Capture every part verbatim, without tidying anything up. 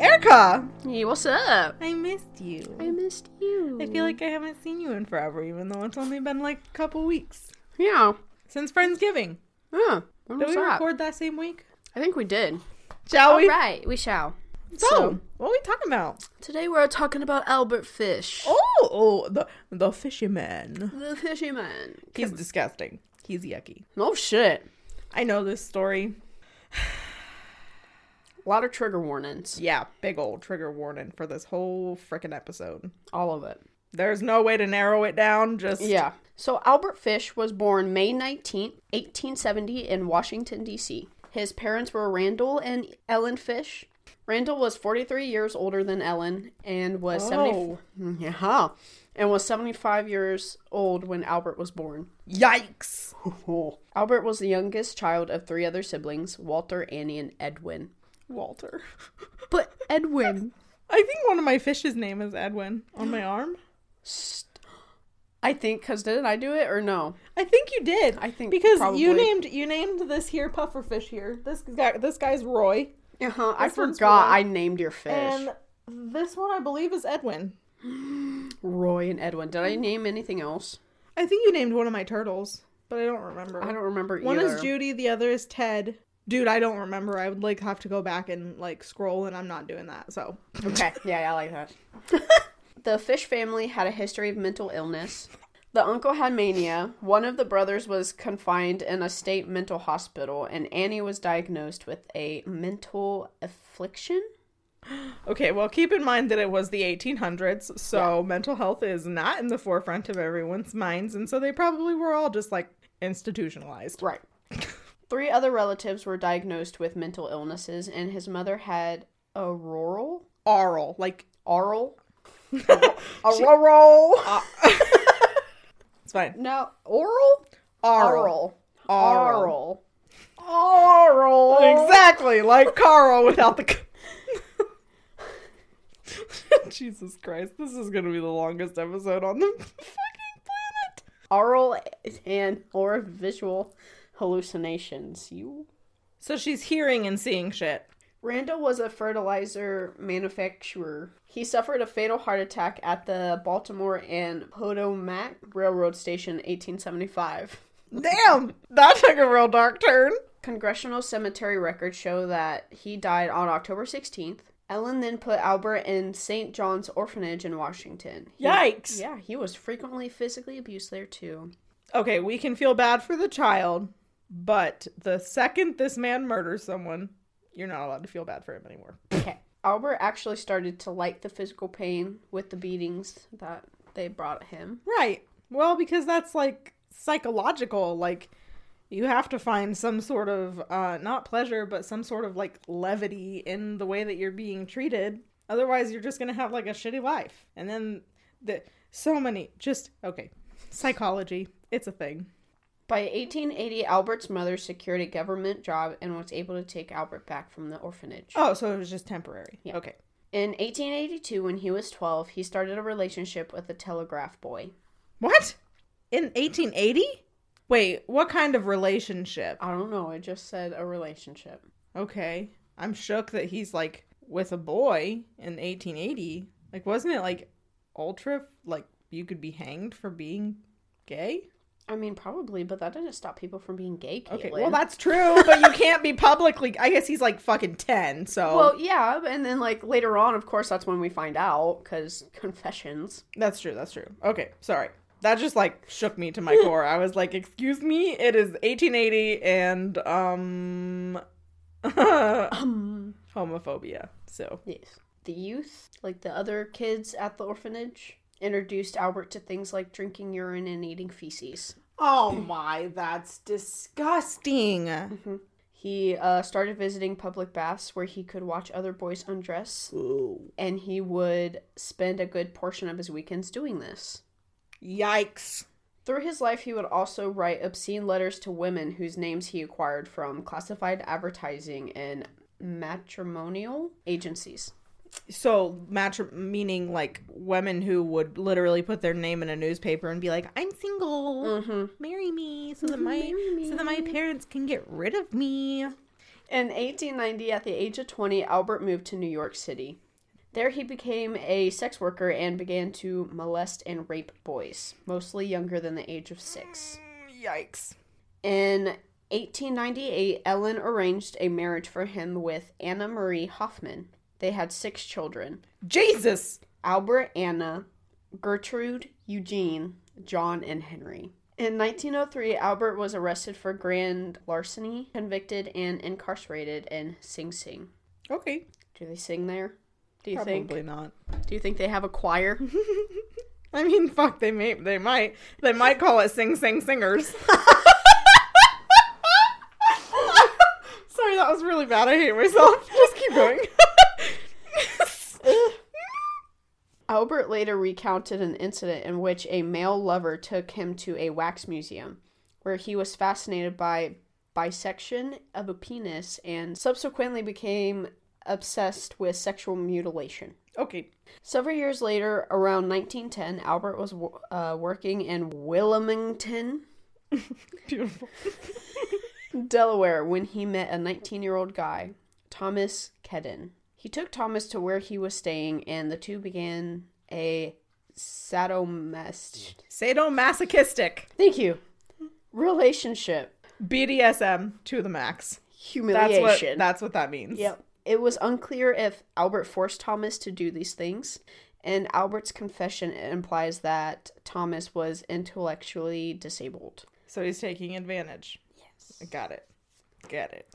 Erica! Hey, what's up? I missed you. I missed you. I feel like I haven't seen you in forever, even though it's only been like a couple weeks. Yeah. Since Friendsgiving. Yeah. Did we that? record that same week? I think we did. Shall All we? All right, we shall. So, so, what are we talking about? Today we're talking about Albert Fish. Oh, oh the, the fishy man. The fishy man. He's disgusting. He's yucky. Oh, shit. I know this story. A lot of trigger warnings. Yeah, big old trigger warning for this whole freaking episode. All of it. There's no way to narrow it down, just... Yeah. So Albert Fish was born May nineteenth, eighteen seventy in Washington, D C. His parents were Randall and Ellen Fish. Randall was forty-three years older than Ellen and was oh. seventy... Yeah. And was seventy-five years old when Albert was born. Yikes! Albert was the youngest child of three other siblings, Walter, Annie, and Edwin. Walter. But Edwin. I think one of my fish's name is Edwin on my arm. I think, because didn't I do it or no? I think you did. I think because probably. you named you named this here puffer fish here. This guy, this guy's Roy. Uh huh. I forgot I named your fish. And this one I believe is Edwin. Roy and Edwin. Did I name anything else? I think you named one of my turtles, but I don't remember. I don't remember either. One is Judy. The other is Ted. Dude, I don't remember. I would, like, have to go back and, like, scroll, and I'm not doing that, so. Okay. Yeah, yeah, I like that. The Fish family had a history of mental illness. The uncle had mania. One of the brothers was confined in a state mental hospital, and Annie was diagnosed with a mental affliction? Okay, well, keep in mind that it was the eighteen hundreds, so yeah. Mental health is not in the forefront of everyone's minds, and so they probably were all just, like, institutionalized. Right. Three other relatives were diagnosed with mental illnesses, and his mother had a rural? Aural. Like, aural? A rural. Uh, it's fine. No. Oral? Aural. Aural. Aural. Exactly. Like Carl without the... Jesus Christ. This is going to be the longest episode on the fucking planet. Aural and or visual... hallucinations. You so she's hearing and seeing shit. Randall was a fertilizer manufacturer. He suffered a fatal heart attack at the Baltimore and Potomac Railroad Station in eighteen seventy-five. Damn, that took a real dark turn. Congressional cemetery records show that he died on October sixteenth. Ellen then put Albert in Saint John's Orphanage in Washington. He, yikes. Yeah, he was frequently physically abused there too. Okay, we can feel bad for the child. But the second this man murders someone, you're not allowed to feel bad for him anymore. Okay. Albert actually started to like the physical pain with the beatings that they brought him. Right. Well, because that's, like, psychological. Like, you have to find some sort of, uh, not pleasure, but some sort of, like, levity in the way that you're being treated. Otherwise, you're just going to have, like, a shitty life. And then the so many, just, okay, psychology. It's a thing. By eighteen eighty, Albert's mother secured a government job and was able to take Albert back from the orphanage. Oh, so it was just temporary. Yeah. Okay. In eighteen eighty-two, when he was twelve, he started a relationship with a telegraph boy. What? In eighteen eighty? Wait, what kind of relationship? I don't know. It just said a relationship. Okay. I'm shook that he's, like, with a boy in eighteen eighty. Like, wasn't it, like, ultra, like, you could be hanged for being gay? I mean, probably, but that doesn't stop people from being gay, Caitlin. Okay, well, that's true, but you can't be publicly... I guess he's, like, fucking ten, so... Well, yeah, and then, like, later on, of course, that's when we find out, because confessions. That's true, that's true. Okay, sorry. That just, like, shook me to my core. I was like, excuse me, it is eighteen eighty, and, um... um... homophobia, so... Yes. the youth, like the other kids at the orphanage, introduced Albert to things like drinking urine and eating feces. Oh my, that's disgusting. Mm-hmm. He uh, started visiting public baths where he could watch other boys undress. Ooh. And he would spend a good portion of his weekends doing this. Yikes. Through his life, he would also write obscene letters to women whose names he acquired from classified advertising and matrimonial agencies. So, matri- meaning, like, women who would literally put their name in a newspaper and be like, I'm single, mm-hmm. marry me, so that my so that my parents can get rid of me. In eighteen ninety, at the age of twenty, Albert moved to New York City. There he became a sex worker and began to molest and rape boys, mostly younger than the age of six. Yikes. In eighteen ninety-eight, Ellen arranged a marriage for him with Anna Marie Hoffman. They had six children. Jesus! Albert, Anna, Gertrude, Eugene, John, and Henry. In nineteen oh three, Albert was arrested for grand larceny, convicted, and incarcerated in Sing Sing. Okay. Do they sing there? Do you Probably think? Probably not. Do you think they have a choir? I mean, fuck, they may, they might. They might call it Sing Sing Singers. Sorry, that was really bad. I hate myself. Just keep going. Albert later recounted an incident in which a male lover took him to a wax museum, where he was fascinated by bisection of a penis and subsequently became obsessed with sexual mutilation. Okay. Several years later, around nineteen ten, Albert was uh, working in Wilmington, beautiful, Delaware, when he met a nineteen-year-old guy, Thomas Kedden. He took Thomas to where he was staying, and the two began a sadomas- sadomasochistic. Thank you. Relationship. B D S M to the max. Humiliation. That's what, that's what that means. Yep. It was unclear if Albert forced Thomas to do these things, and Albert's confession implies that Thomas was intellectually disabled. So he's taking advantage. Yes. Got it. Got it.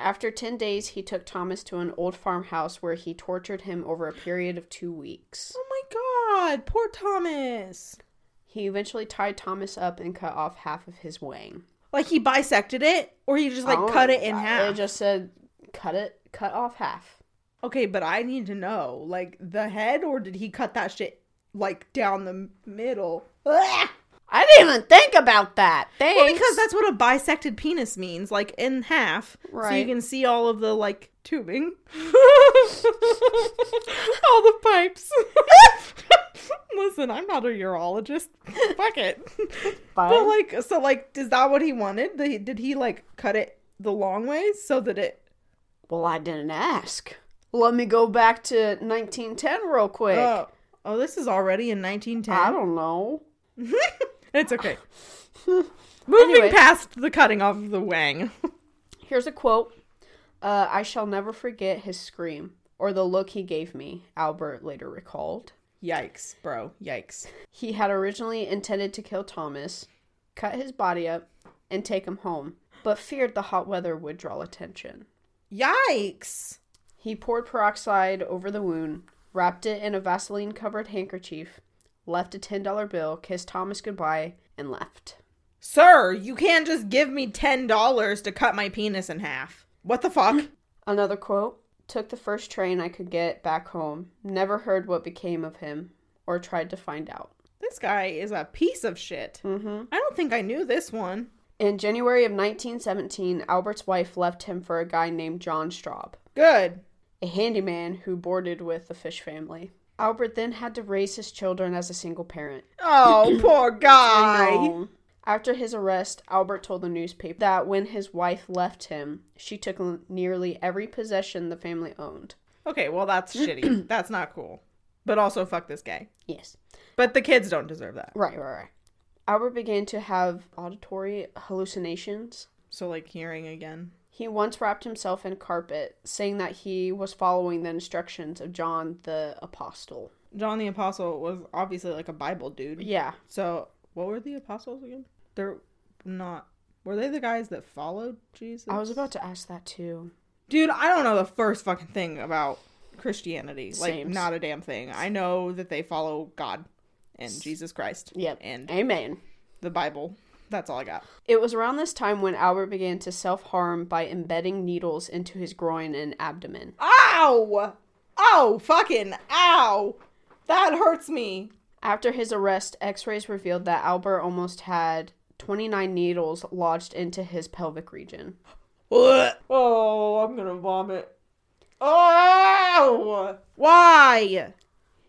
After ten days, he took Thomas to an old farmhouse where he tortured him over a period of two weeks. Oh my God, poor Thomas. He eventually tied Thomas up and cut off half of his wang. Like he bisected it? Or he just like cut it in half? It just said, cut it, cut off half. Okay, but I need to know, like the head, or did he cut that shit like down the middle? Ugh! I didn't even think about that. Thanks. Well, because that's what a bisected penis means, like in half. Right. So you can see all of the, like, tubing. All the pipes. Listen, I'm not a urologist. Fuck it. Bye. But, like, so, like, is that what he wanted? Did he, did he, like, cut it the long way so that it... Well, I didn't ask. Let me go back to nineteen ten real quick. Oh, oh this is already in nineteen ten? I don't know. It's okay. Moving anyway, past the cutting off of the wang. Here's a quote. Uh, I shall never forget his scream or the look he gave me, Albert later recalled. Yikes, bro. Yikes. He had originally intended to kill Thomas, cut his body up, and take him home, but feared the hot weather would draw attention. Yikes. He poured peroxide over the wound, wrapped it in a Vaseline-covered handkerchief, left a ten dollar bill, kissed Thomas goodbye, and left. Sir, you can't just give me ten dollars to cut my penis in half. What the fuck? Another quote. Took the first train I could get back home. Never heard what became of him, or tried to find out. This guy is a piece of shit. Mm-hmm. I don't think I knew this one. In January of nineteen seventeen, Albert's wife left him for a guy named John Straub. Good. A handyman who boarded with the Fish family. Albert then had to raise his children as a single parent. Oh, poor guy. After his arrest, Albert told the newspaper that when his wife left him, she took nearly every possession the family owned. Okay, well, that's shitty. That's not cool. But also, fuck this guy. Yes. But the kids don't deserve that. Right, right, right. Albert began to have auditory hallucinations. So, like, hearing again. He once wrapped himself in carpet, saying that he was following the instructions of John the Apostle. John the Apostle was obviously like a Bible dude. Yeah. So, what were the apostles again? They're not... Were they the guys that followed Jesus? I was about to ask that too. Dude, I don't know the first fucking thing about Christianity. Like, not a damn thing. I know that they follow God and Jesus Christ. Yep. And amen. The Bible. That's all I got. It was around this time when Albert began to self-harm by embedding needles into his groin and abdomen. Ow! Oh, fucking ow! That hurts me. After his arrest, x-rays revealed that Albert almost had twenty-nine needles lodged into his pelvic region. Oh, I'm gonna vomit. Oh! Why?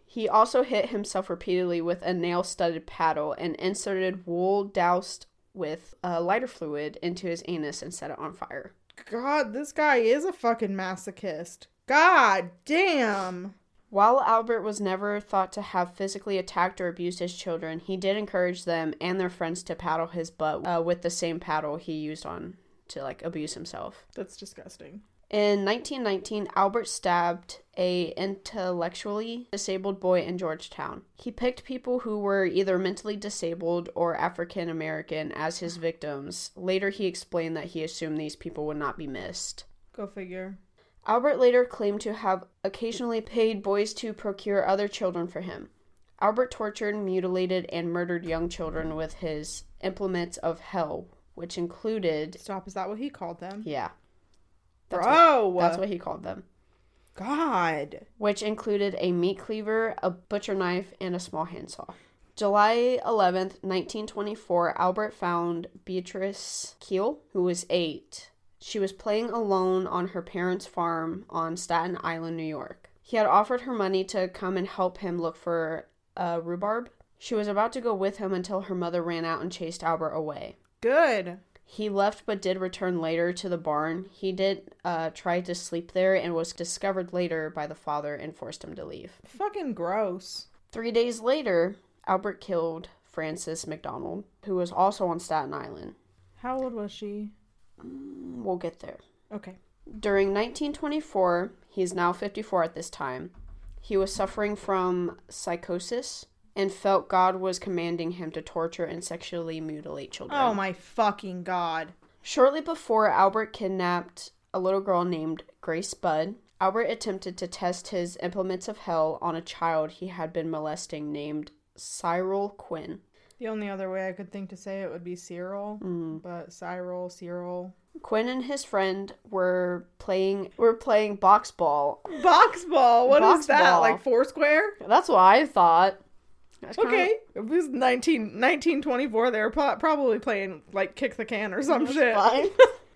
He also hit himself repeatedly with a nail-studded paddle and inserted wool doused with uh, lighter fluid into his anus and set it on fire. God, this guy is a fucking masochist. God damn! While Albert was never thought to have physically attacked or abused his children, he did encourage them and their friends to paddle his butt uh, with the same paddle he used on to, like, abuse himself. That's disgusting. In nineteen nineteen, Albert stabbed a intellectually disabled boy in Georgetown. He picked people who were either mentally disabled or African American as his victims. Later, he explained that he assumed these people would not be missed. Go figure. Albert later claimed to have occasionally paid boys to procure other children for him. Albert tortured, mutilated, and murdered young children with his implements of hell, which included... Stop, is that what he called them? Yeah. That's Bro! What, that's what he called them. God! Which included a meat cleaver, a butcher knife, and a small handsaw. July eleventh, nineteen twenty-four, Albert found Beatrice Keel, who was eight. She was playing alone on her parents' farm on Staten Island, New York. He had offered her money to come and help him look for uh, rhubarb. She was about to go with him until her mother ran out and chased Albert away. Good. He left but did return later to the barn. He did uh, try to sleep there and was discovered later by the father and forced him to leave. Fucking gross. Three days later, Albert killed Frances McDonald, who was also on Staten Island. How old was she? We'll get there. Okay. During nineteen twenty-four, he is now fifty-four at this time, he was suffering from psychosis and felt God was commanding him to torture and sexually mutilate children. Oh my fucking God. Shortly before Albert kidnapped a little girl named Grace Budd, Albert attempted to test his implements of hell on a child he had been molesting named Cyril Quinn. The only other way I could think to say it would be Cyril, mm. but Cyril, Cyril. Quinn and his friend were playing were playing box ball. Box ball? What box is that? Ball. Like Foursquare? That's what I thought. That's okay. Kinda... It was nineteen, nineteen twenty-four. They were pro- probably playing, like, kick the can or some shit.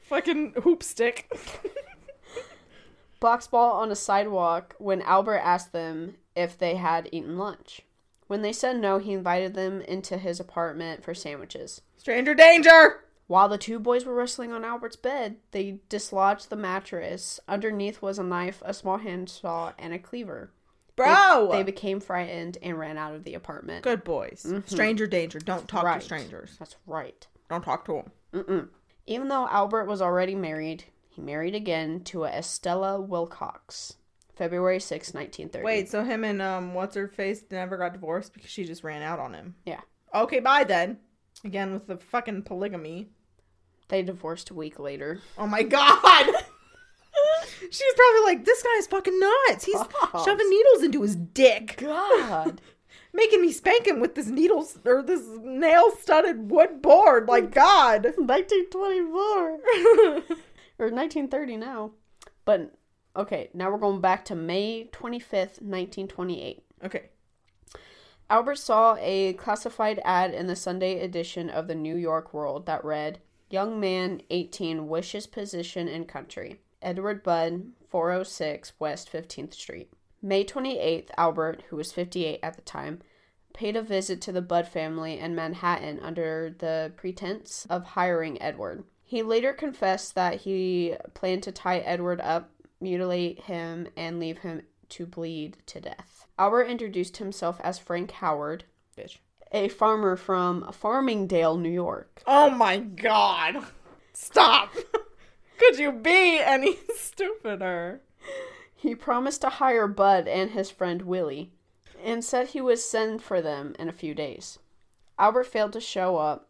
Fucking hoop stick. Box ball on a sidewalk when Albert asked them if they had eaten lunch. When they said no, he invited them into his apartment for sandwiches. Stranger danger! While the two boys were wrestling on Albert's bed, they dislodged the mattress. Underneath was a knife, a small handsaw, and a cleaver. Bro! They, they became frightened and ran out of the apartment. Good boys. Mm-hmm. Stranger danger. Don't talk right. to strangers. That's right. Don't talk to them. Mm-mm. Even though Albert was already married, he married again to Estella Wilcox. February sixth, nineteen thirty. Wait, so him and, um, what's-her-face never got divorced because she just ran out on him. Yeah. Okay, bye then. Again, with the fucking polygamy. They divorced a week later. Oh my God! She was probably like, this guy is fucking nuts. He's Pops. shoving needles into his dick. God. Making me spank him with this needle, or this nail-studded wood board. Like, God. nineteen twenty-four. Or nineteen thirty now. But... Okay, now we're going back to May twenty-fifth, nineteen twenty-eight. Okay. Albert saw a classified ad in the Sunday edition of the New York World that read, Young man, eighteen, wishes position in country. Edward Budd, four oh six West fifteenth Street. May twenty-eighth, Albert, who was fifty-eight at the time, paid a visit to the Budd family in Manhattan under the pretense of hiring Edward. He later confessed that he planned to tie Edward up, mutilate him, and leave him to bleed to death. Albert introduced himself as Frank Howard, bitch, a farmer from Farmingdale, New York. Oh my God. Stop. Could you be any stupider? He promised to hire Bud and his friend Willie, and said he would send for them in a few days. Albert failed to show up,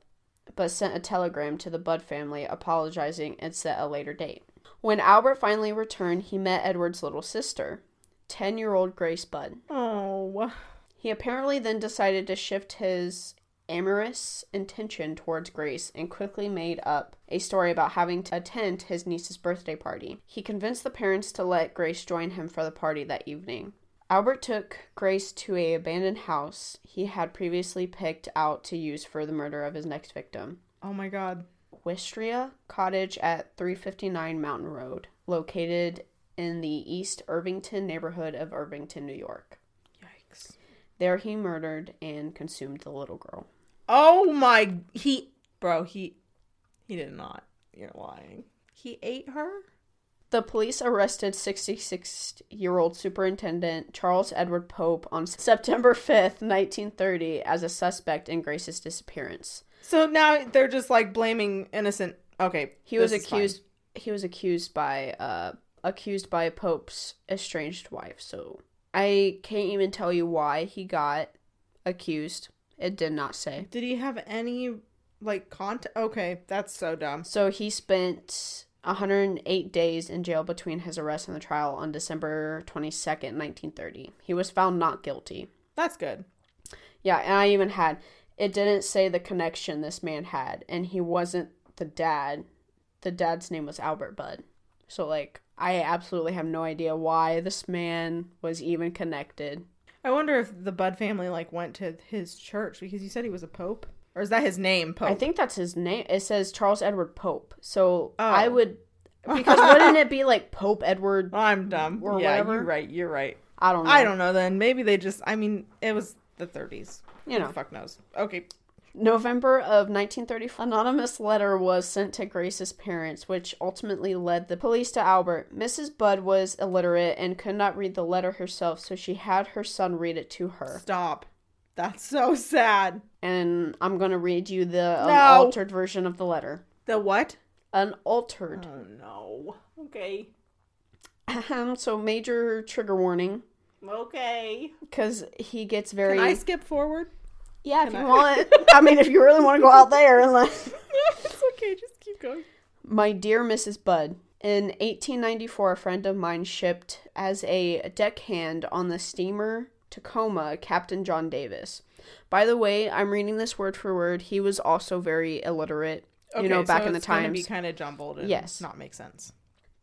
but sent a telegram to the Bud family apologizing and set a later date. When Albert finally returned, he met Edward's little sister. ten-year-old Grace Budd. Oh. He apparently then decided to shift his amorous intention towards Grace and quickly made up a story about having to attend his niece's birthday party. He convinced the parents to let Grace join him for the party that evening. Albert took Grace to an abandoned house he had previously picked out to use for the murder of his next victim. Oh my god. Wisteria Cottage at three fifty-nine Mountain Road, located in the East Irvington neighborhood of Irvington, New York. Yikes. There he murdered and consumed the little girl. Oh my... He... Bro, he... He did not. You're lying. He ate her? The police arrested sixty-six-year-old Superintendent Charles Edward Pope on September fifth, nineteen thirty, as a suspect in Grace's disappearance. So now they're just, like, blaming innocent... Okay, he was accused. He was accused by, uh, accused by Pope's estranged wife, so... I can't even tell you why he got accused. It did not say. Did he have any, like, contact? Okay, that's so dumb. So he spent one hundred eight days in jail between his arrest and the trial on December twenty-second, nineteen thirty. He was found not guilty. That's good. Yeah, and I even had, it didn't say the connection this man had, and he wasn't the dad. The dad's name was Albert Budd. So, like, I absolutely have no idea why this man was even connected. I wonder if the Budd family, like, went to his church, because you said he was a pope. Or is that his name, Pope? I think that's his name. It says Charles Edward Pope. So, oh. I would... Because wouldn't it be, like, Pope Edward... Well, I'm dumb. Or yeah, whatever? You're right. You're right. I don't know. I don't know, then. Maybe they just... I mean, it was the thirties. You know. Who the fuck knows? Okay. November of nineteen thirty-four, anonymous letter was sent to Grace's parents, which ultimately led the police to Albert. Missus Budd was illiterate and could not read the letter herself, so she had her son read it to her. Stop. That's so sad. And I'm going to read you the no. unaltered version of the letter. The what? Unaltered. Oh, no. Okay. Um, so major trigger warning. Okay. Because he gets very... Can I skip forward? Yeah, Can if you I? want. I mean, if you really want to go out there. And like... It's okay. Just keep going. My dear Missus Budd, in eighteen ninety-four, a friend of mine shipped as a deckhand on the steamer Tacoma, Captain John Davis. By the way, I'm reading this word for word. He was also very illiterate, okay, you know, back so in the times. It's going to be kind of jumbled and yes. not make sense.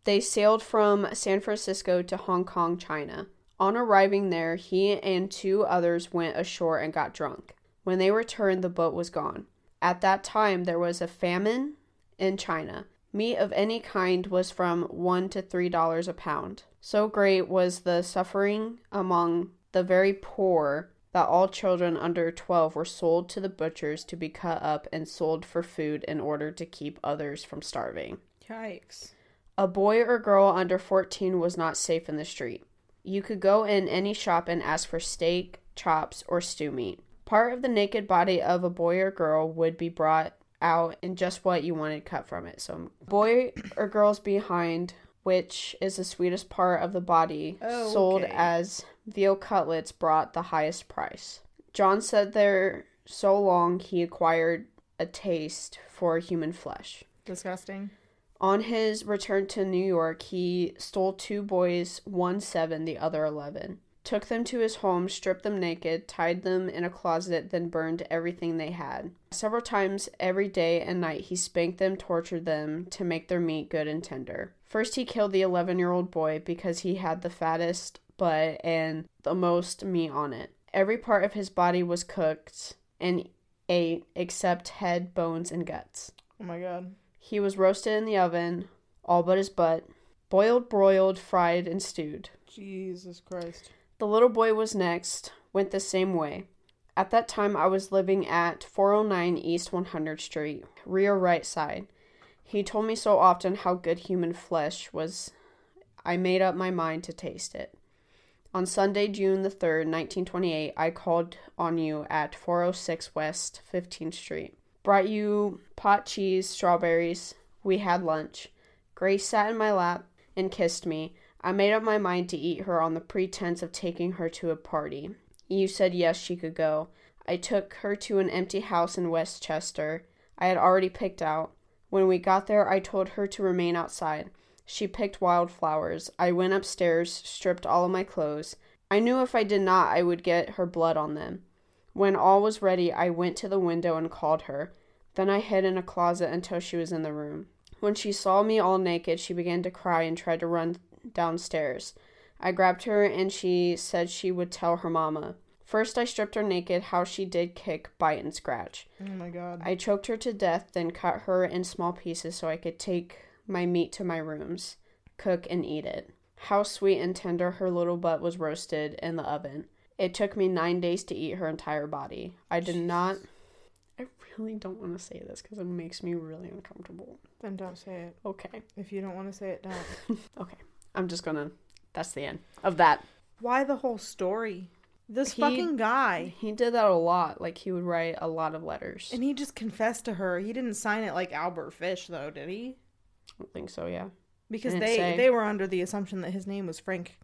They sailed from San Francisco to Hong Kong, China. On arriving there, he and two others went ashore and got drunk. When they returned, the boat was gone. At that time, there was a famine in China. Meat of any kind was from one to three dollars a pound. So great was the suffering among the very poor that all children under twelve were sold to the butchers to be cut up and sold for food in order to keep others from starving. Yikes. A boy or girl under fourteen was not safe in the street. You could go in any shop and ask for steak, chops, or stew meat. Part of the naked body of a boy or girl would be brought out and just what you wanted cut from it. So boy or girl's behind, which is the sweetest part of the body, oh, sold okay. as veal cutlets, brought the highest price. John sat there so long he acquired a taste for human flesh. Disgusting. On his return to New York, he stole two boys, one seven, the other eleven. Took them to his home, stripped them naked, tied them in a closet, then burned everything they had. Several times every day and night he spanked them, tortured them to make their meat good and tender. First he killed the eleven-year-old boy because he had the fattest butt and the most meat on it. Every part of his body was cooked and ate except head, bones, and guts. Oh my god. He was roasted in the oven, all but his butt, boiled, broiled, fried, and stewed. Jesus Christ. The little boy was next, went the same way. At that time, I was living at four oh nine East one hundredth Street, rear right side. He told me so often how good human flesh was, I made up my mind to taste it. On Sunday, June the third, nineteen twenty-eight, I called on you at four oh six West fifteenth Street. Brought you pot cheese, strawberries. We had lunch. Grace sat in my lap and kissed me. I made up my mind to eat her on the pretense of taking her to a party. You said yes, she could go. I took her to an empty house in Westchester I had already picked out. When we got there, I told her to remain outside. She picked wildflowers. I went upstairs, stripped all of my clothes. I knew if I did not, I would get her blood on them. When all was ready, I went to the window and called her. Then I hid in a closet until she was in the room. When she saw me all naked, she began to cry and tried to run downstairs. I grabbed her, and she said she would tell her mama. First, I stripped her naked, how she did kick, bite, and scratch. Oh, my God. I choked her to death, then cut her in small pieces so I could take my meat to my rooms, cook, and eat it. How sweet and tender her little butt was roasted in the oven. It took me nine days to eat her entire body. I did Jeez. not... I really don't want to say this because it makes me really uncomfortable. Then don't say it. Okay. If you don't want to say it, don't. Okay. I'm just going to... That's the end of that. Why the whole story? This he, fucking guy. He did that a lot. Like, he would write a lot of letters. And he just confessed to her. He didn't sign it like Albert Fish, though, did he? I don't think so, yeah. Because they, say... they were under the assumption that his name was Frank.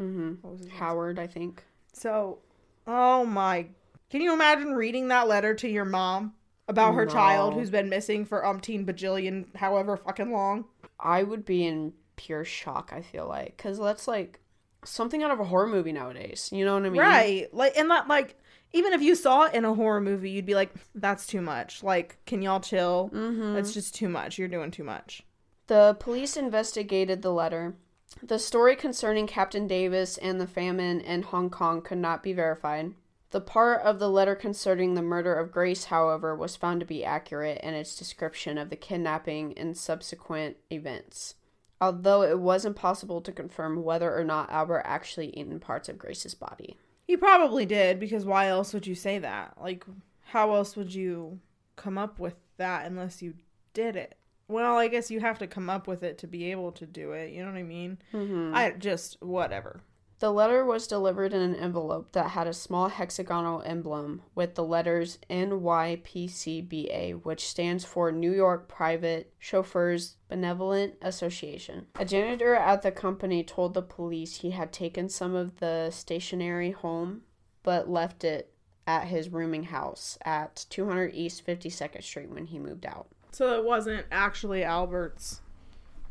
Mm-hmm. What was his Howard, name? I think. So, oh my. Can you imagine reading that letter to your mom about her no. child who's been missing for umpteen bajillion however fucking long? I would be in... pure shock, I feel like, because that's like something out of a horror movie nowadays, you know what I mean? Right. Like, and that, like, even if you saw it in a horror movie, you'd be like, that's too much. Like, can y'all chill? Mm-hmm. That's just too much. You're doing too much. The police investigated the letter. The story concerning Captain Davis and the famine in Hong Kong could not be verified. The part of the letter concerning the murder of Grace, however, was found to be accurate in its description of the kidnapping and subsequent events. Although it was impossible to confirm whether or not Albert actually eaten parts of Grace's body. He probably did, because why else would you say that? Like, how else would you come up with that unless you did it? Well, I guess you have to come up with it to be able to do it, you know what I mean? Mm-hmm. I just, whatever. The letter was delivered in an envelope that had a small hexagonal emblem with the letters N Y P C B A, which stands for New York Private Chauffeurs Benevolent Association. A janitor at the company told the police he had taken some of the stationery home, but left it at his rooming house at two hundred East fifty-second Street when he moved out. So it wasn't actually Albert's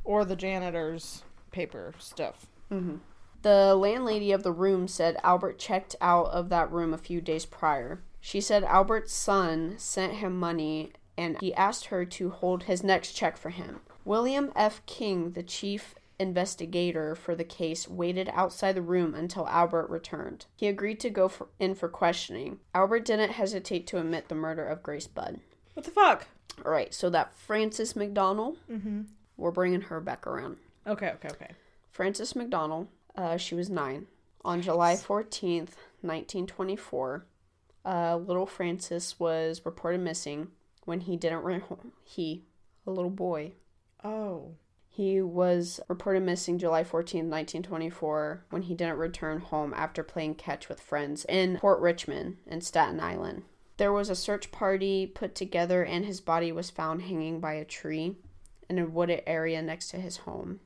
or the janitor's paper stuff. Mm-hmm. The landlady of the room said Albert checked out of that room a few days prior. She said Albert's son sent him money, and he asked her to hold his next check for him. William F. King, the chief investigator for the case, waited outside the room until Albert returned. He agreed to go for, in for questioning. Albert didn't hesitate to admit the murder of Grace Budd. What the fuck? All right, so that Frances McDonald, mm-hmm. we're bringing her back around. Okay, okay, okay. Frances McDonald... Uh, she was nine. On July fourteenth, nineteen twenty-four, uh, little Francis was reported missing when he didn't re- He, a little boy. Oh. He was reported missing July fourteenth, nineteen twenty-four, when he didn't return home after playing catch with friends in Port Richmond in Staten Island. There was a search party put together, and his body was found hanging by a tree in a wooded area next to his home.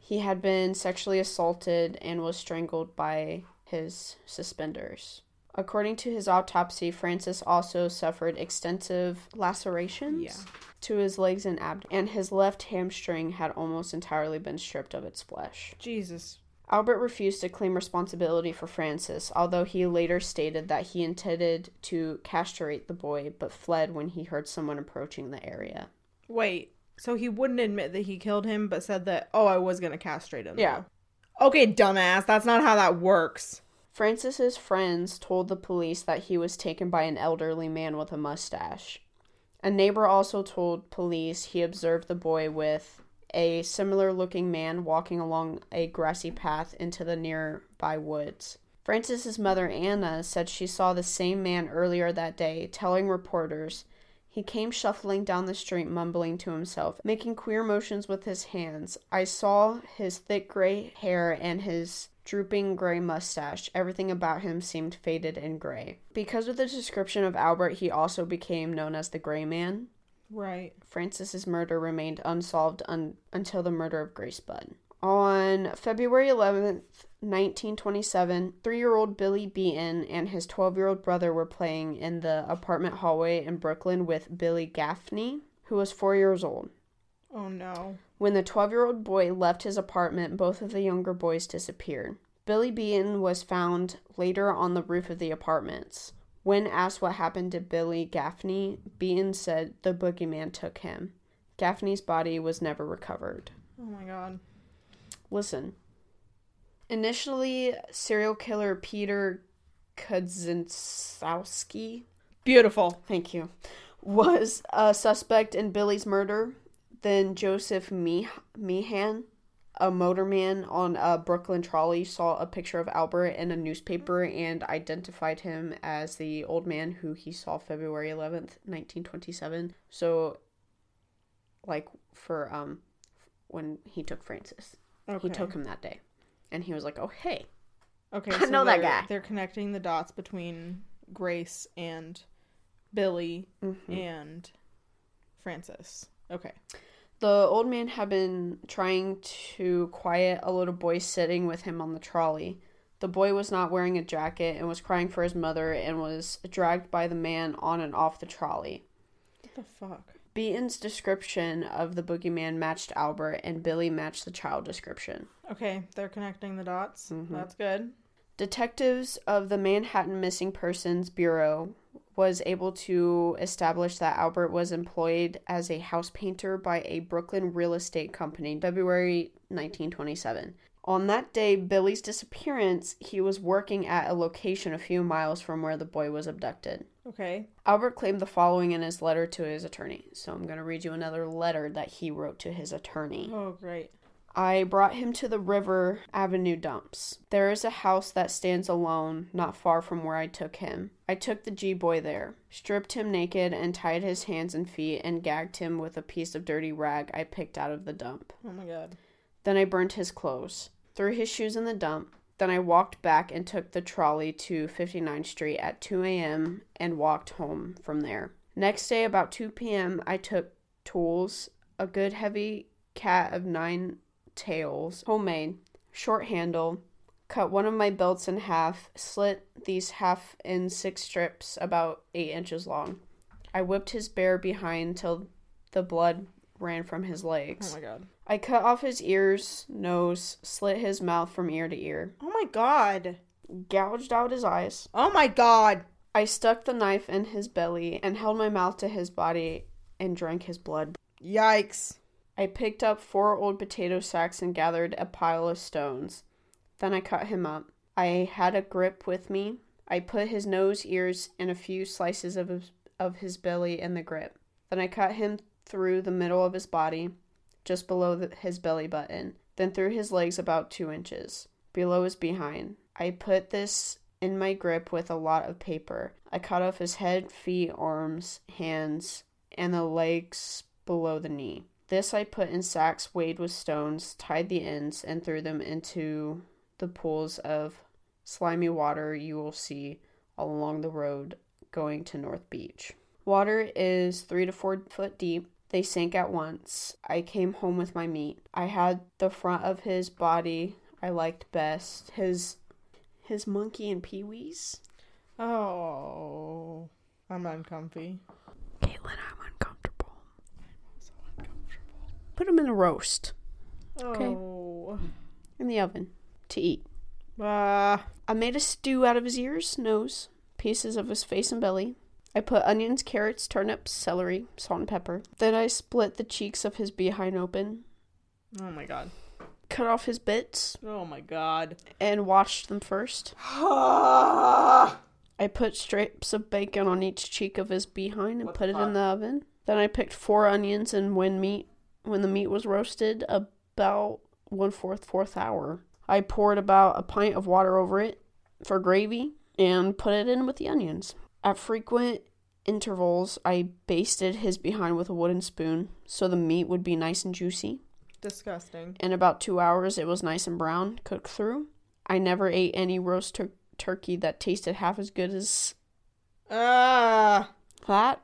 He had been sexually assaulted and was strangled by his suspenders. According to his autopsy, Francis also suffered extensive lacerations yeah. to his legs and abdomen, and his left hamstring had almost entirely been stripped of its flesh. Jesus. Albert refused to claim responsibility for Francis, although he later stated that he intended to castrate the boy, but fled when he heard someone approaching the area. Wait. So he wouldn't admit that he killed him, but said that, oh, I was going to castrate him. Yeah. Though. Okay, dumbass. That's not how that works. Francis's friends told the police that he was taken by an elderly man with a mustache. A neighbor also told police he observed the boy with a similar-looking man walking along a grassy path into the nearby woods. Francis's mother, Anna, said she saw the same man earlier that day, telling reporters... He came shuffling down the street, mumbling to himself, making queer motions with his hands. I saw his thick gray hair and his drooping gray mustache. Everything about him seemed faded and gray. Because of the description of Albert, he also became known as the Gray Man. Right. Francis's murder remained unsolved un- until the murder of Grace Budd. On February eleventh, nineteen twenty-seven, three-year-old Billy Beaton and his twelve-year-old brother were playing in the apartment hallway in Brooklyn with Billy Gaffney, who was four years old. Oh, no. When the twelve-year-old boy left his apartment, both of the younger boys disappeared. Billy Beaton was found later on the roof of the apartments. When asked what happened to Billy Gaffney, Beaton said the boogeyman took him. Gaffney's body was never recovered. Oh, my God. Listen. Initially, serial killer Peter Kudzinsowski... Beautiful. Thank you. Was a suspect in Billy's murder. Then Joseph Meehan, a motorman on a Brooklyn trolley, saw a picture of Albert in a newspaper and identified him as the old man who he saw February eleventh, nineteen twenty-seven. So, like, for um, when he took Francis. Okay. He took him that day. And he was like, oh, hey. Okay, I so know that guy. They're connecting the dots between Grace and... Billy mm-hmm. and Francis. Okay. The old man had been trying to quiet a little boy sitting with him on the trolley. The boy was not wearing a jacket and was crying for his mother and was dragged by the man on and off the trolley. What the fuck? Beaton's description of the boogeyman matched Albert and Billy matched the child description. Okay, they're connecting the dots. Mm-hmm. That's good. Detectives of the Manhattan Missing Persons Bureau was able to establish that Albert was employed as a house painter by a Brooklyn real estate company in February nineteen twenty-seven. On that day, Billy's disappearance, he was working at a location a few miles from where the boy was abducted. Okay. Albert claimed the following in his letter to his attorney. So I'm going to read you another letter that he wrote to his attorney. Oh, great. I brought him to the River Avenue dumps. There is a house that stands alone, not far from where I took him. I took the G-boy there, stripped him naked, and tied his hands and feet, and gagged him with a piece of dirty rag I picked out of the dump. Oh my God. Then I burned his clothes, threw his shoes in the dump. Then I walked back and took the trolley to fifty-ninth Street at two a.m. and walked home from there. Next day, about two p.m., I took tools, a good heavy cat of nine... tails, homemade, short handle, cut one of my belts in half, slit these half in six strips about eight inches long. I whipped his bear behind till the blood ran from his legs. Oh my God. I cut off his ears, nose, slit his mouth from ear to ear. Oh my God. Gouged out his eyes. Oh my God. I stuck the knife in his belly and held my mouth to his body and drank his blood. Yikes. I picked up four old potato sacks and gathered a pile of stones. Then I cut him up. I had a grip with me. I put his nose, ears, and a few slices of his, of his belly in the grip. Then I cut him through the middle of his body, just below the, his belly button. Then through his legs about two inches, below his behind. I put this in my grip with a lot of paper. I cut off his head, feet, arms, hands, and the legs below the knee. This I put in sacks weighed with stones, tied the ends, and threw them into the pools of slimy water you will see along the road going to North Beach. Water is three to four foot deep. They sank at once. I came home with my meat. I had the front of his body I liked best. His his monkey and peewees. Oh, I'm uncomfy. Caitlin, I'm uncomfy. Put them in a roast. Okay. Oh. In the oven to eat. Uh. I made a stew out of his ears, nose, pieces of his face and belly. I put onions, carrots, turnips, celery, salt and pepper. Then I split the cheeks of his behind open. Oh my God. Cut off his bits. Oh my God. And washed them first. I put strips of bacon on each cheek of his behind and what put it in the oven. Then I picked four onions and when meat. When the meat was roasted, about one-fourth, fourth hour, I poured about a pint of water over it for gravy and put it in with the onions. At frequent intervals, I basted his behind with a wooden spoon so the meat would be nice and juicy. Disgusting. In about two hours, it was nice and brown, cooked through. I never ate any roast tur- turkey that tasted half as good as uh. that.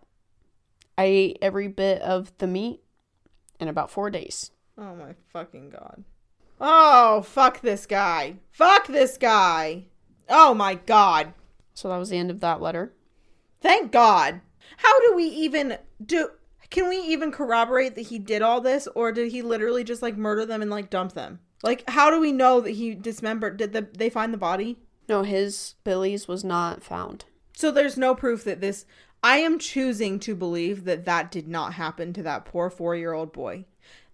I ate every bit of the meat. In about four days. Oh my fucking God. Oh, fuck this guy. Fuck this guy. Oh my God. So that was the end of that letter. Thank God. How do we even do... can we even corroborate that he did all this, or did he literally just like murder them and like dump them? Like, how do we know that he dismembered? Did the, they find the body? No, his, Billy's, was not found. So there's no proof that this... I am choosing to believe that that did not happen to that poor four-year-old boy.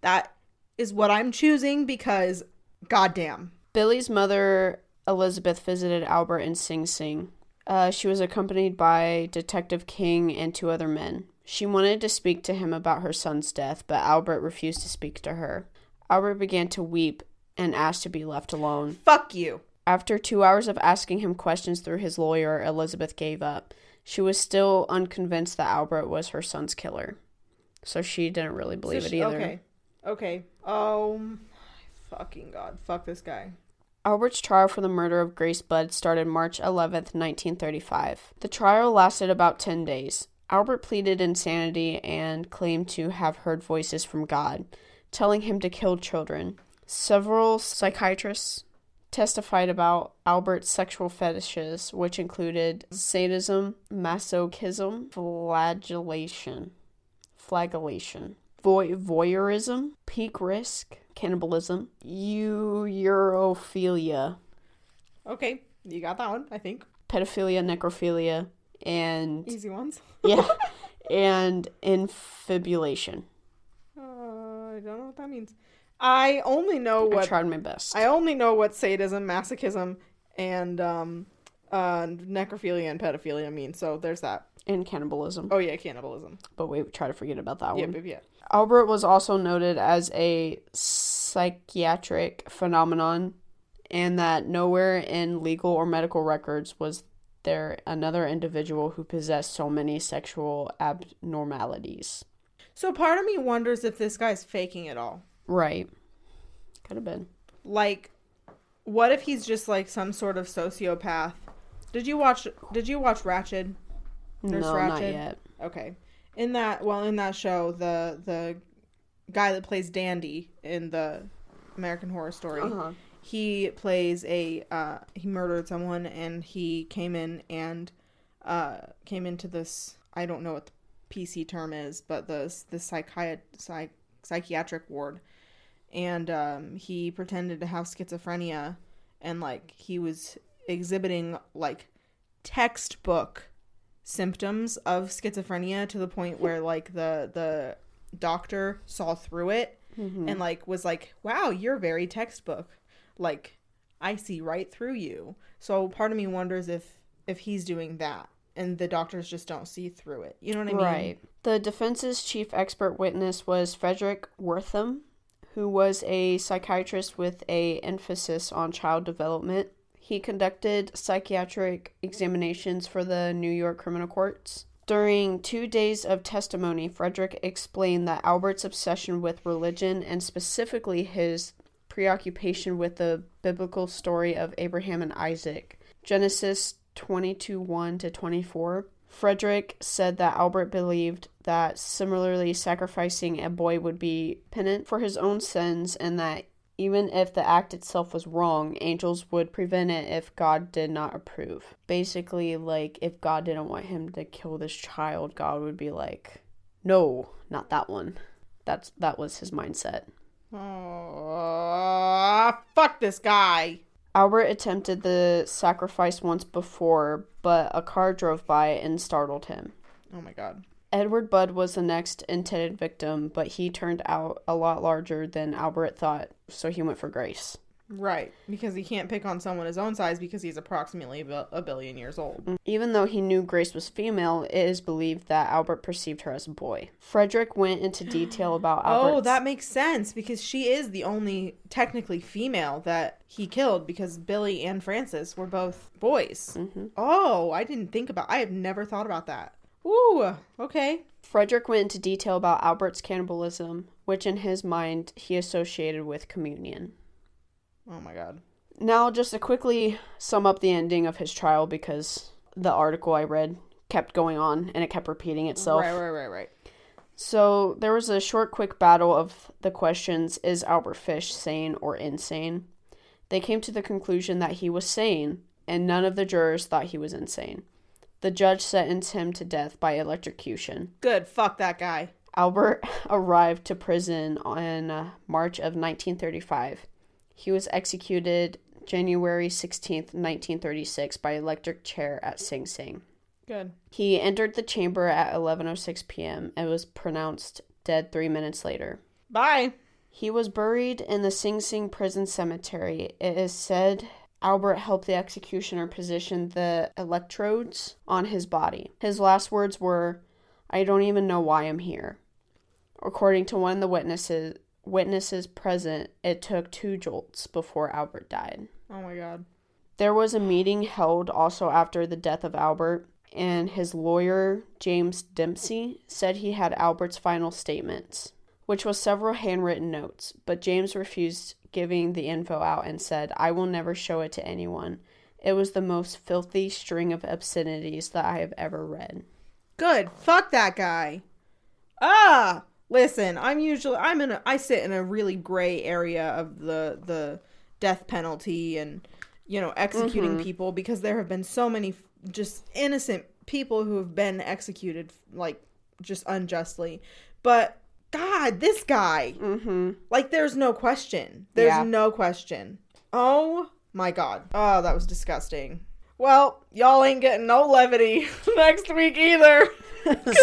That is what I'm choosing because, goddamn. Billy's mother, Elizabeth, visited Albert in Sing Sing. Uh, she was accompanied by Detective King and two other men. She wanted to speak to him about her son's death, but Albert refused to speak to her. Albert began to weep and asked to be left alone. Fuck you. After two hours of asking him questions through his lawyer, Elizabeth gave up. She was still unconvinced that Albert was her son's killer. So she didn't really believe so she, it either. Okay. Okay. Oh, my fucking God. Fuck this guy. Albert's trial for the murder of Grace Budd started March eleventh, nineteen thirty-five. The trial lasted about ten days. Albert pleaded insanity and claimed to have heard voices from God, telling him to kill children. Several psychiatrists testified about Albert's sexual fetishes, which included sadism, masochism, flagellation, flagellation, voy- voyeurism, peak risk, cannibalism, urophilia. Okay, you got that one, I think. Pedophilia, necrophilia, and... Easy ones. Yeah, and infibulation. Uh, I don't know what that means. I only know what... I tried my best. I only know what sadism, masochism, and um, uh, necrophilia and pedophilia mean, so there's that. And cannibalism. Oh, yeah, cannibalism. But we try to forget about that yeah, one. Yeah, yeah. Albert was also noted as a psychiatric phenomenon, and that nowhere in legal or medical records was there another individual who possessed so many sexual abnormalities. So part of me wonders if this guy's faking it all. Right. Could have been. Like, what if he's just like some sort of sociopath? Did you watch did you watch Ratched? Nurse no, Ratched? Not yet. Okay. In that well, in that show, the the guy that plays Dandy in the American Horror Story, uh-huh. he plays a uh, he murdered someone and he came in and uh, came into this, I don't know what the P C term is, but the the psychiat psych psychiatric ward. And um, he pretended to have schizophrenia, and, like, he was exhibiting, like, textbook symptoms of schizophrenia to the point where, like, the the doctor saw through it mm-hmm. and, like, was like, wow, you're very textbook. Like, I see right through you. So part of me wonders if, if he's doing that and the doctors just don't see through it. You know what I mean? Right. The defense's chief expert witness was Frederick Wertham, who was a psychiatrist with an emphasis on child development. He conducted psychiatric examinations for the New York criminal courts. During two days of testimony, Frederick explained that Albert's obsession with religion, and specifically his preoccupation with the biblical story of Abraham and Isaac, Genesis twenty-two one to twenty-four, Frederick said that Albert believed that similarly sacrificing a boy would be penitent for his own sins, and that even if the act itself was wrong, angels would prevent it if God did not approve. Basically, like, if God didn't want him to kill this child, God would be like, no, not that one. That's that was his mindset. Oh, fuck this guy. Albert attempted the sacrifice once before, but a car drove by and startled him. Oh my God. Edward Budd was the next intended victim, but he turned out a lot larger than Albert thought, so he went for Grace. Right, because he can't pick on someone his own size because he's approximately a billion years old. Even though he knew Grace was female, it is believed that Albert perceived her as a boy. Frederick went into detail about Albert's... Oh, that makes sense, because she is the only technically female that he killed, because Billy and Frances were both boys. Mm-hmm. Oh, I didn't think about... I have never thought about that. Ooh, okay. Frederick went into detail about Albert's cannibalism, which in his mind he associated with communion. Oh, my God. Now, just to quickly sum up the ending of his trial, because the article I read kept going on, and it kept repeating itself. Right, right, right, right. So, there was a short, quick battle of the questions, is Albert Fish sane or insane? They came to the conclusion that he was sane, and none of the jurors thought he was insane. The judge sentenced him to death by electrocution. Good, fuck that guy. Albert arrived to prison in uh, March of nineteen thirty-five. He was executed January sixteenth, nineteen thirty-six by electric chair at Sing Sing. Good. He entered the chamber at eleven oh six p.m. and was pronounced dead three minutes later. Bye. He was buried in the Sing Sing prison cemetery. It is said Albert helped the executioner position the electrodes on his body. His last words were, "I don't even know why I'm here." According to one of the witnesses witnesses present, it took two jolts before Albert died. Oh my God. There was a meeting held also after the death of Albert, and his lawyer, James Dempsey, said he had Albert's final statements, which was several handwritten notes, but James refused giving the info out and said, "I will never show it to anyone. It was the most filthy string of obscenities that I have ever read." Good. Fuck that guy. Ah, listen, I'm usually, I'm in a, I sit in a really gray area of the, the death penalty and, you know, executing mm-hmm. people, because there have been so many just innocent people who have been executed, like, just unjustly. But God, this guy, mm-hmm. like, there's no question. There's yeah. no question. Oh my God. Oh, that was disgusting. Well, y'all ain't getting no levity next week either.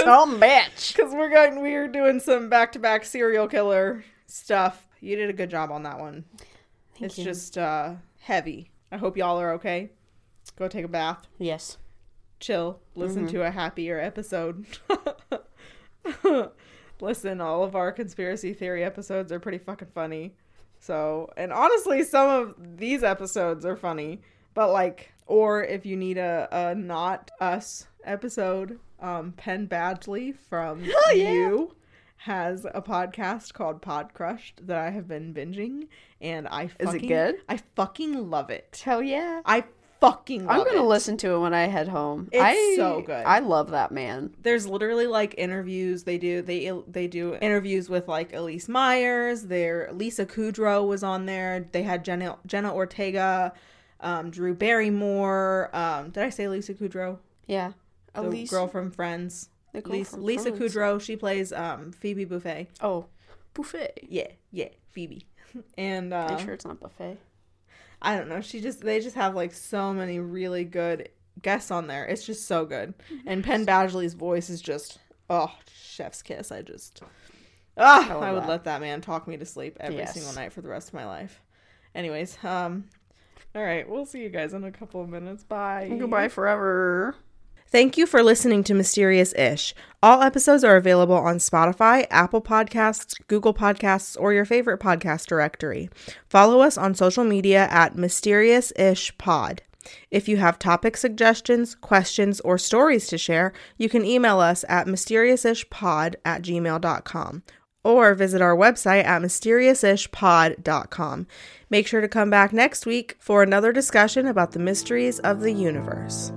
Some bitch. Because we're going, we are doing some back-to-back serial killer stuff. You did a good job on that one. Thank it's you. just uh, heavy. I hope y'all are okay. Go take a bath. Yes. Chill. Listen mm-hmm. to a happier episode. Listen, all of our conspiracy theory episodes are pretty fucking funny. So, and honestly, some of these episodes are funny. But like... Or if you need a, a not us episode, um, Penn Badgley from oh, yeah. you has a podcast called Pod Crushed that I have been binging, and I fucking, is it good? I fucking love it. Hell yeah! I fucking love it. I'm gonna it. listen to it when I head home. It's I, so good. I love that man. There's literally like interviews they do. They they do interviews with like Elise Myers. Their Lisa Kudrow was on there. They had Jenna Jenna Ortega. Um, Drew Barrymore. Um, did I say Lisa Kudrow? Yeah. The Elise, girl from Friends. The girl Lisa, from Lisa Friends. Kudrow. She plays um, Phoebe Buffay. Oh. Buffay. Yeah. Yeah. Phoebe. And uh, I'm sure it's not Buffay. I don't know. She just They just have like so many really good guests on there. It's just so good. Mm-hmm. And Penn Badgley's voice is just, oh, chef's kiss. I just, ah, oh, I, I would that. let that man talk me to sleep every yes. single night for the rest of my life. Anyways, um... All right, we'll see you guys in a couple of minutes. Bye. Goodbye forever. Thank you for listening to Mysterious Ish. All episodes are available on Spotify, Apple Podcasts, Google Podcasts, or your favorite podcast directory. Follow us on social media at Mysterious Ish Pod. If you have topic suggestions, questions, or stories to share, you can email us at mysteriousishpod at gmail dot com. Or visit our website at mysterious ish pod dot com. Make sure to come back next week for another discussion about the mysteries of the universe.